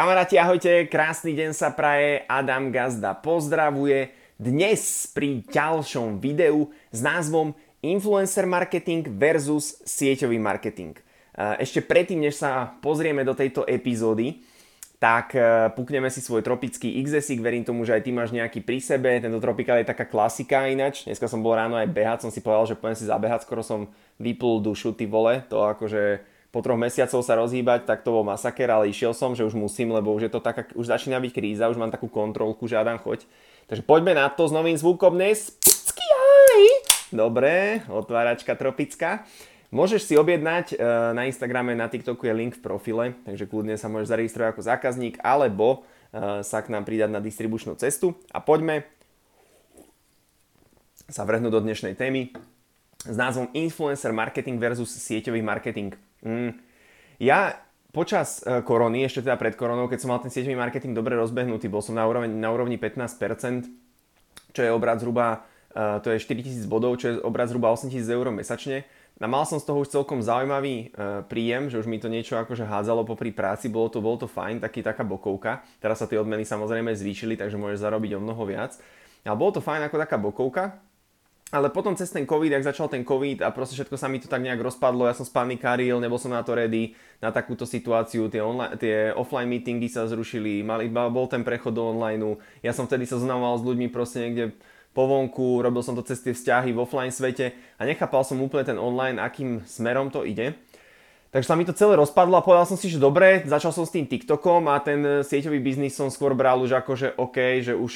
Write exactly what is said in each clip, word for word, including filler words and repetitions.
Kamaráti, ahojte, krásny deň sa praje, Adam Gazda pozdravuje. Dnes pri ďalšom videu s názvom Influencer marketing versus sieťový marketing. Ešte predtým, než sa pozrieme do tejto epizódy, tak pukneme si svoj tropický iks es, verím tomu, že aj ty máš nejaký pri sebe. Tento Tropical je taká klasika ináč. Dneska som bol ráno aj behať, som si povedal, že pojem si zabehať, skoro som vyplul dušu, ty vole, to akože... Po troch mesiacov sa rozhýbať, tak to bol masaker, ale išiel som, že už musím, lebo už je to taká, už začína byť kríza, už mám takú kontrolku, že Adam, choď. Takže poďme na to s novým zvukom dnes. Dobre, otváračka tropická. Môžeš si objednať, na Instagrame, na TikToku je link v profile, takže kľudne sa môžeš zaregistrovať ako zákazník, alebo sa k nám pridať na distribučnú cestu. A poďme sa vrhnúť do dnešnej témy s názvom Influencer marketing versus sieťový marketing. Mm. Ja počas e, korony, ešte teda pred koronou, keď som mal ten sieťový marketing dobre rozbehnutý, bol som na úrovni, na úrovni pätnásť percent, čo je obrat zhruba, e, to je štyritisíc bodov, čo je obrat zhruba osemtisíc eur mesačne. A mal som z toho už celkom zaujímavý e, príjem, že už mi to niečo akože hádzalo popri práci, bolo to, bolo to fajn, taký, taká bokovka. Teraz sa tie odmeny samozrejme zvýšili, takže môžeš zarobiť o mnoho viac. Ale bolo to fajn ako taká bokovka. Ale potom cez ten COVID, ak začal ten COVID a proste všetko sa mi to tak nejak rozpadlo, ja som spanikáril, nebol som na to ready, na takúto situáciu, tie, online, tie offline meetingy sa zrušili, mal, bol ten prechod do online, ja som vtedy sa zoznamoval s ľuďmi proste niekde po vonku, robil som to cez tie vzťahy v offline svete a nechápal som úplne ten online, akým smerom to ide. Takže sa mi to celé rozpadlo a povedal som si, že dobre, začal som s tým TikTokom a ten sieťový biznis som skôr bral už akože OK, že už...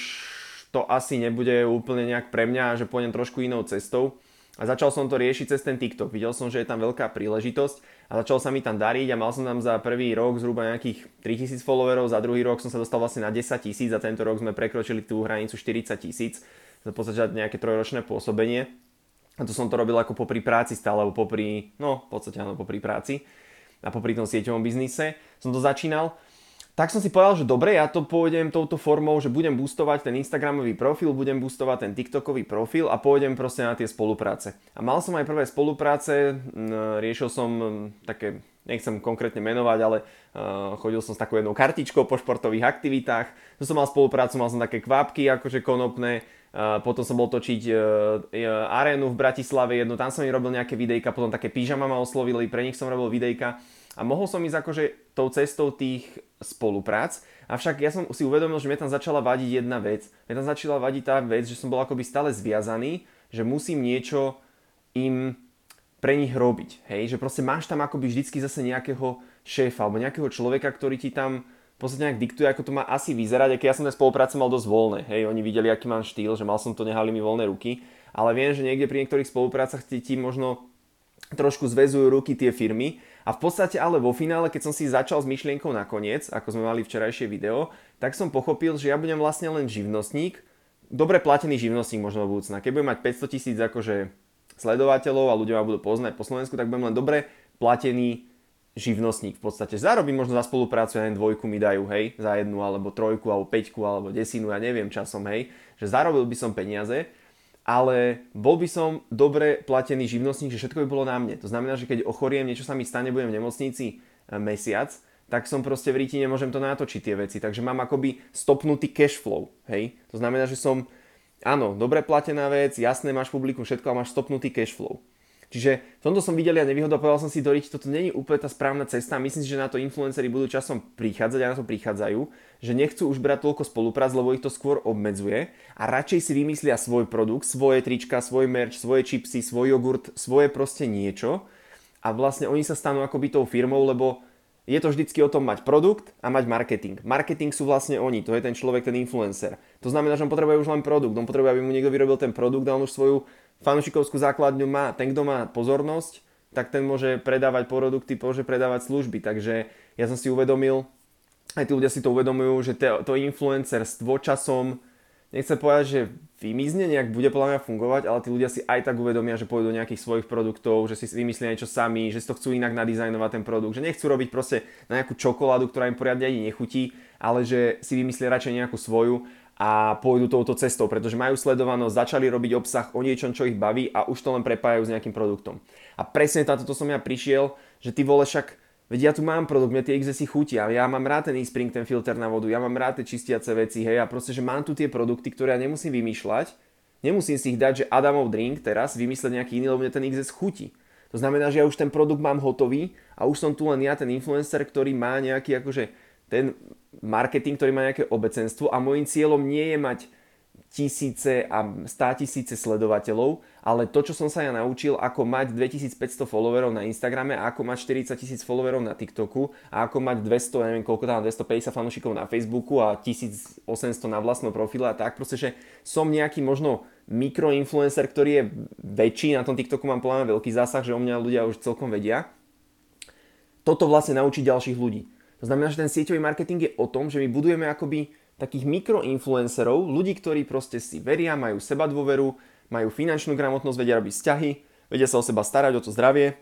to asi nebude úplne nejak pre mňa, že pôjdem trošku inou cestou. A začal som to riešiť cez ten TikTok. Videl som, že je tam veľká príležitosť a začal sa mi tam dariť a mal som tam za prvý rok zhruba nejakých tritisíc followerov, za druhý rok som sa dostal vlastne na desaťtisíc a tento rok sme prekročili tú hranicu štyridsaťtisíc. Za podstate nejaké trojročné pôsobenie. A to som to robil ako popri práci stále, alebo popri, no v podstate áno, popri práci a popri tom sieťovom biznise som to začínal. Tak som si povedal, že dobre, ja to pôjdem touto formou, že budem boostovať ten Instagramový profil, budem boostovať ten TikTokový profil a pôjdem proste na tie spolupráce. A mal som aj prvé spolupráce, riešil som také, nechcem konkrétne menovať, ale chodil som s takou jednou kartičkou po športových aktivitách. To som mal spoluprácu, mal som také kvápky, akože konopné, potom som bol točiť Arénu v Bratislave jednu, tam som im robil nejaké videjka, potom také Pyžama ma oslovili, pre nich som robil videjka. A mohol som ísť akože tou cestou tých spoluprác, avšak ja som si uvedomil, že mi tam začala vadiť jedna vec. Mne tam začala vadiť tá vec, že som bol akoby stále zviazaný, že musím niečo im pre nich robiť. Hej? Že proste máš tam akoby vždycky zase nejakého šéfa alebo nejakého človeka, ktorý ti tam v podstate nejak diktuje, ako to má asi vyzerať. A keď ja som ten spolupráce mal dosť voľné, hej? Oni videli, aký mám štýl, že mal som to, nehali mi voľné ruky, ale viem, že niekde pri niektorých spoluprácach ti, ti možno trošku zväzujú ruky tie firmy a v podstate ale vo finále, keď som si začal s myšlienkou nakoniec, ako sme mali včerajšie video, tak som pochopil, že ja budem vlastne len živnostník, dobre platený živnostník možno do budúcna. Keď budem mať päťstotisíc akože sledovateľov a ľudia ma budú poznať po Slovensku, tak budem len dobre platený živnostník v podstate. Zarobím možno za spoluprácu, ja len dvojku mi dajú, hej, za jednu alebo trojku alebo päťku alebo desinu, ja neviem časom, hej, že zarobil by som peniaze, ale bol by som dobre platený živnostník, že všetko by bolo na mne. To znamená, že keď ochoriem, niečo sa mi stane, budem v nemocnici mesiac, tak som proste v ríti, nemôžem to natočiť tie veci. Takže mám akoby stopnutý cash flow. Hej? To znamená, že som, áno, dobre platená vec, jasné, máš publikum, všetko a máš stopnutý cash flow. Čiže v tomto som videl a nevýhodu a povedal som si, Doriť, toto nie je úplne tá správna cesta. Myslím si, že na to influenceri budú časom prichádzať a na to prichádzajú, že nechcú už brať toľko spoluprác, lebo ich to skôr obmedzuje a radšej si vymyslia svoj produkt, svoje trička, svoj merch, svoje čipsy, svoj jogurt, svoje proste niečo a vlastne oni sa stanú akoby tou firmou, lebo je to vždycky o tom mať produkt a mať marketing. Marketing sú vlastne oni, to je ten človek, ten influencer. To znamená, že on potrebuje už len produkt, on potrebuje, aby mu niekto vyrobil ten produkt a on už svoju fanúšikovskú základňu má. Ten, kto má pozornosť, tak ten môže predávať produkty, môže predávať služby. Takže ja som si uvedomil, aj tí ľudia si to uvedomujú, že to influencerstvo časom, nechcem povedať, že vymizne, nejak bude podľa mňa fungovať, ale tí ľudia si aj tak uvedomia, že pôjdu do nejakých svojich produktov, že si vymyslia niečo sami, že si to chcú inak nadizajnovať ten produkt, že nechcú robiť proste na nejakú čokoládu, ktorá im poriadne ani nechutí, ale že si vymyslia radšej nejakú svoju a pôjdu touto cestou, pretože majú sledovanosť, začali robiť obsah o niečom, čo ich baví a už to len prepájajú s nejakým produktom. A presne na toto som ja prišiel, že ty vole, však Veď ja tu mám produkt, mňa tie iks esy chutia, ja mám rád ten e-spring, ten filter na vodu, ja mám rád tie čistiace veci, hej, a proste, že mám tu tie produkty, ktoré ja nemusím vymýšľať, nemusím si ich dať, že Adamov drink teraz, vymysleť nejaký iný, lebo mne ten iks es chutí. To znamená, že ja už ten produkt mám hotový a už som tu len ja, ten influencer, ktorý má nejaký, akože, ten marketing, ktorý má nejaké obecenstvo a môjim cieľom nie je mať tisíce a státisíce sledovateľov, ale to, čo som sa ja naučil, ako mať dvetisícpäťsto followerov na Instagrame, ako mať štyridsaťtisíc followerov na TikToku a ako mať dvesto, neviem koľko tam, dvestopäťdesiat fanúšikov na Facebooku a tisícosemsto na vlastnom profile a tak, proste, že som nejaký možno mikroinfluencer, ktorý je väčší, na tom TikToku mám plán veľký zásah, že o mňa ľudia už celkom vedia. Toto vlastne naučiť ďalších ľudí. To znamená, že ten sieťový marketing je o tom, že my budujeme akoby takých mikroinfluencerov, ľudí, ktorí proste si veria, majú seba dôveru, majú finančnú gramotnosť, vedia robiť vzťahy, vedia sa o seba starať, o to zdravie,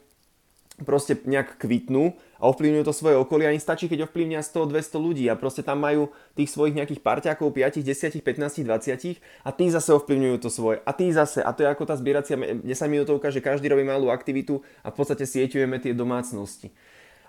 proste nejak kvitnú a ovplyvňujú to svoje okolie a im stačí, keď ovplyvňa sto dvesto ľudí a proste tam majú tých svojich nejakých parťákov, päť, desať, pätnásť, dvadsať a tí zase ovplyvňujú to svoje a tí zase, a to je ako tá zbieracia desaťminútovka, že každý robí malú aktivitu a v podstate sieťujeme tie domácnosti.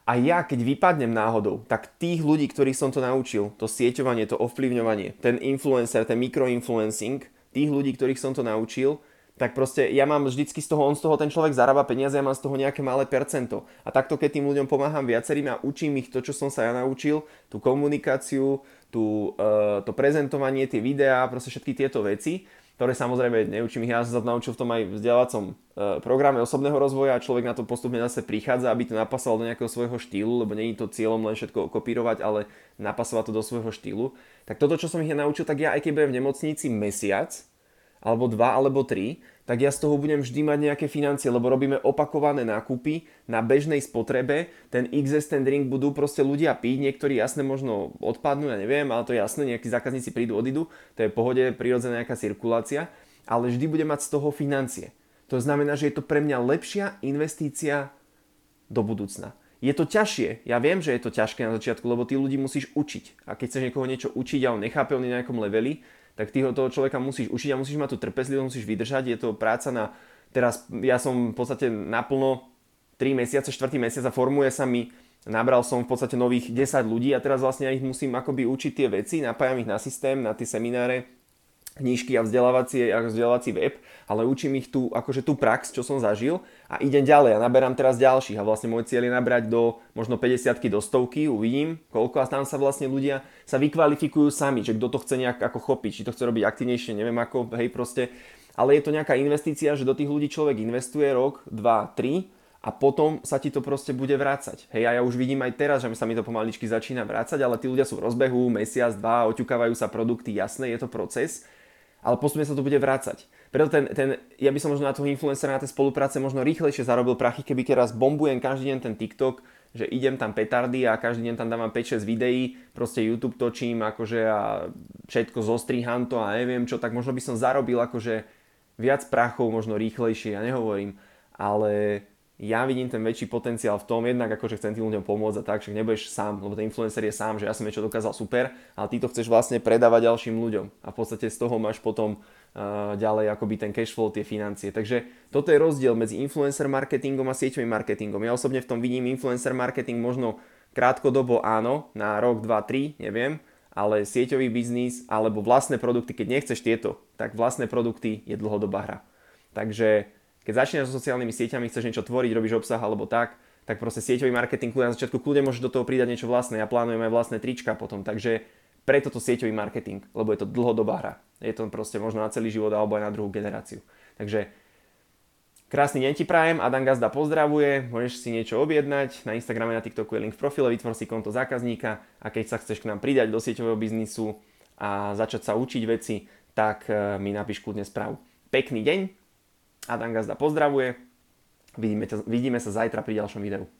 A ja, keď vypadnem náhodou, tak tých ľudí, ktorých som to naučil, to sieťovanie, to ovplyvňovanie, ten influencer, ten mikroinfluencing, tých ľudí, ktorých som to naučil, tak proste ja mám vždycky z toho, on z toho, ten človek zarába peniaze, ja mám z toho nejaké malé percento. A takto, keď tým ľuďom pomáham viacerým a učím ich to, čo som sa ja naučil, tú komunikáciu, tú, uh, to prezentovanie, tie videá, proste všetky tieto veci, ktoré samozrejme neučím ich, ja som sa naučil v tom aj vzdelávacom e, programe osobného rozvoja a človek na to postupne zase prichádza, aby to napasal do nejakého svojho štýlu, lebo nie je to cieľom len všetko kopírovať, ale napasovať to do svojho štýlu. Tak toto, čo som ich naučil, tak ja aj keď budem v nemocnici mesiac, alebo dva, alebo tri, tak ja z toho budem vždy mať nejaké financie, lebo robíme opakované nákupy na bežnej spotrebe, ten iks es, ten drink budú proste ľudia piť, niektorí jasne možno odpadnú, ja neviem, ale to je jasné, nejakí zákazníci prídu, odídu, to je v pohode, prirodzená nejaká cirkulácia, ale vždy budem mať z toho financie. To znamená, že je to pre mňa lepšia investícia do budúcna. Je to ťažšie, ja viem, že je to ťažké na začiatku, lebo tí ľudí musíš učiť a keď chceš niekoho niečo učiť a on nechápe, on je na nejakom leveli, tak ty toho človeka musíš učiť a musíš mať tú trpezlivosť, musíš vydržať, je to práca na, teraz ja som v podstate naplno tri mesiace, štyri mesiace formuje sa mi, nabral som v podstate nových desať ľudí a teraz vlastne ja ich musím akoby učiť tie veci, napájam ich na systém, na tie semináre, knižky a vzdelávacie, a vzdelávací web, ale učím ich tú, akože tú prax, čo som zažil a idem ďalej a naberám teraz ďalších a vlastne môj cieľ je nabrať do možno päťdesiatky do stovky, uvidím koľko a tam sa vlastne ľudia sa vykvalifikujú sami, že kto to chce nejak ako chopiť, či to chce robiť aktivnejšie, neviem ako, hej proste, ale je to nejaká investícia, že do tých ľudí človek investuje rok, dva, tri a potom sa ti to proste bude vrácať. Hej, a ja už vidím aj teraz, že sa mi to pomaličky začína vrácať, ale tí ľudia sú v rozbehu, mesiac, dva, oťukávajú sa produkty, jasné, je to proces. Ale postupne sa to bude vrácať. Preto ten, ten, ja by som možno na toho influencera, na tej spolupráce možno rýchlejšie zarobil prachy, keby teraz bombujem každý deň ten TikTok, že idem tam petardy a každý deň tam dávam päť šesť videí, proste YouTube točím akože a všetko zostriham to a neviem čo, tak možno by som zarobil akože viac prachov, možno rýchlejšie, ja nehovorím, ale ja vidím ten väčší potenciál v tom, jednak akože chcem tým ľuďom pomôcť a tak, že nebudeš sám, lebo ten influencer je sám, že ja som niečo dokázal super, ale ty to chceš vlastne predávať ďalším ľuďom a v podstate z toho máš potom uh, ďalej akoby ten cashflow, tie financie. Takže toto je rozdiel medzi influencer marketingom a sieťovým marketingom. Ja osobne v tom vidím influencer marketing možno krátkodobo áno, na rok, dva, tri, neviem, ale sieťový biznis alebo vlastné produkty, keď nechceš tieto, tak vlastné produkty je dlhodobá hra. Takže keď začínaš so sociálnymi sieťami, chceš niečo tvoriť, robíš obsah alebo tak, tak proste sieťový marketing na začiatku kľudne môžeš do toho pridať niečo vlastné. Ja plánujem aj vlastné trička potom, takže preto to sieťový marketing, lebo je to dlhodobá hra. Je to proste možno na celý život alebo aj na druhú generáciu. Takže krásny deň ti prajem, Adam Gazda pozdravuje, môžeš si niečo objednať, na Instagrame, na TikToku je link v profile, vytvor si konto zákazníka a keď sa chceš k nám pridať do sieťového biznisu a začať sa učiť veci, tak mi napíš kľudne správu. Pekný deň. Adam Gazda pozdravuje, vidíme, vidíme sa zajtra pri ďalšom videu.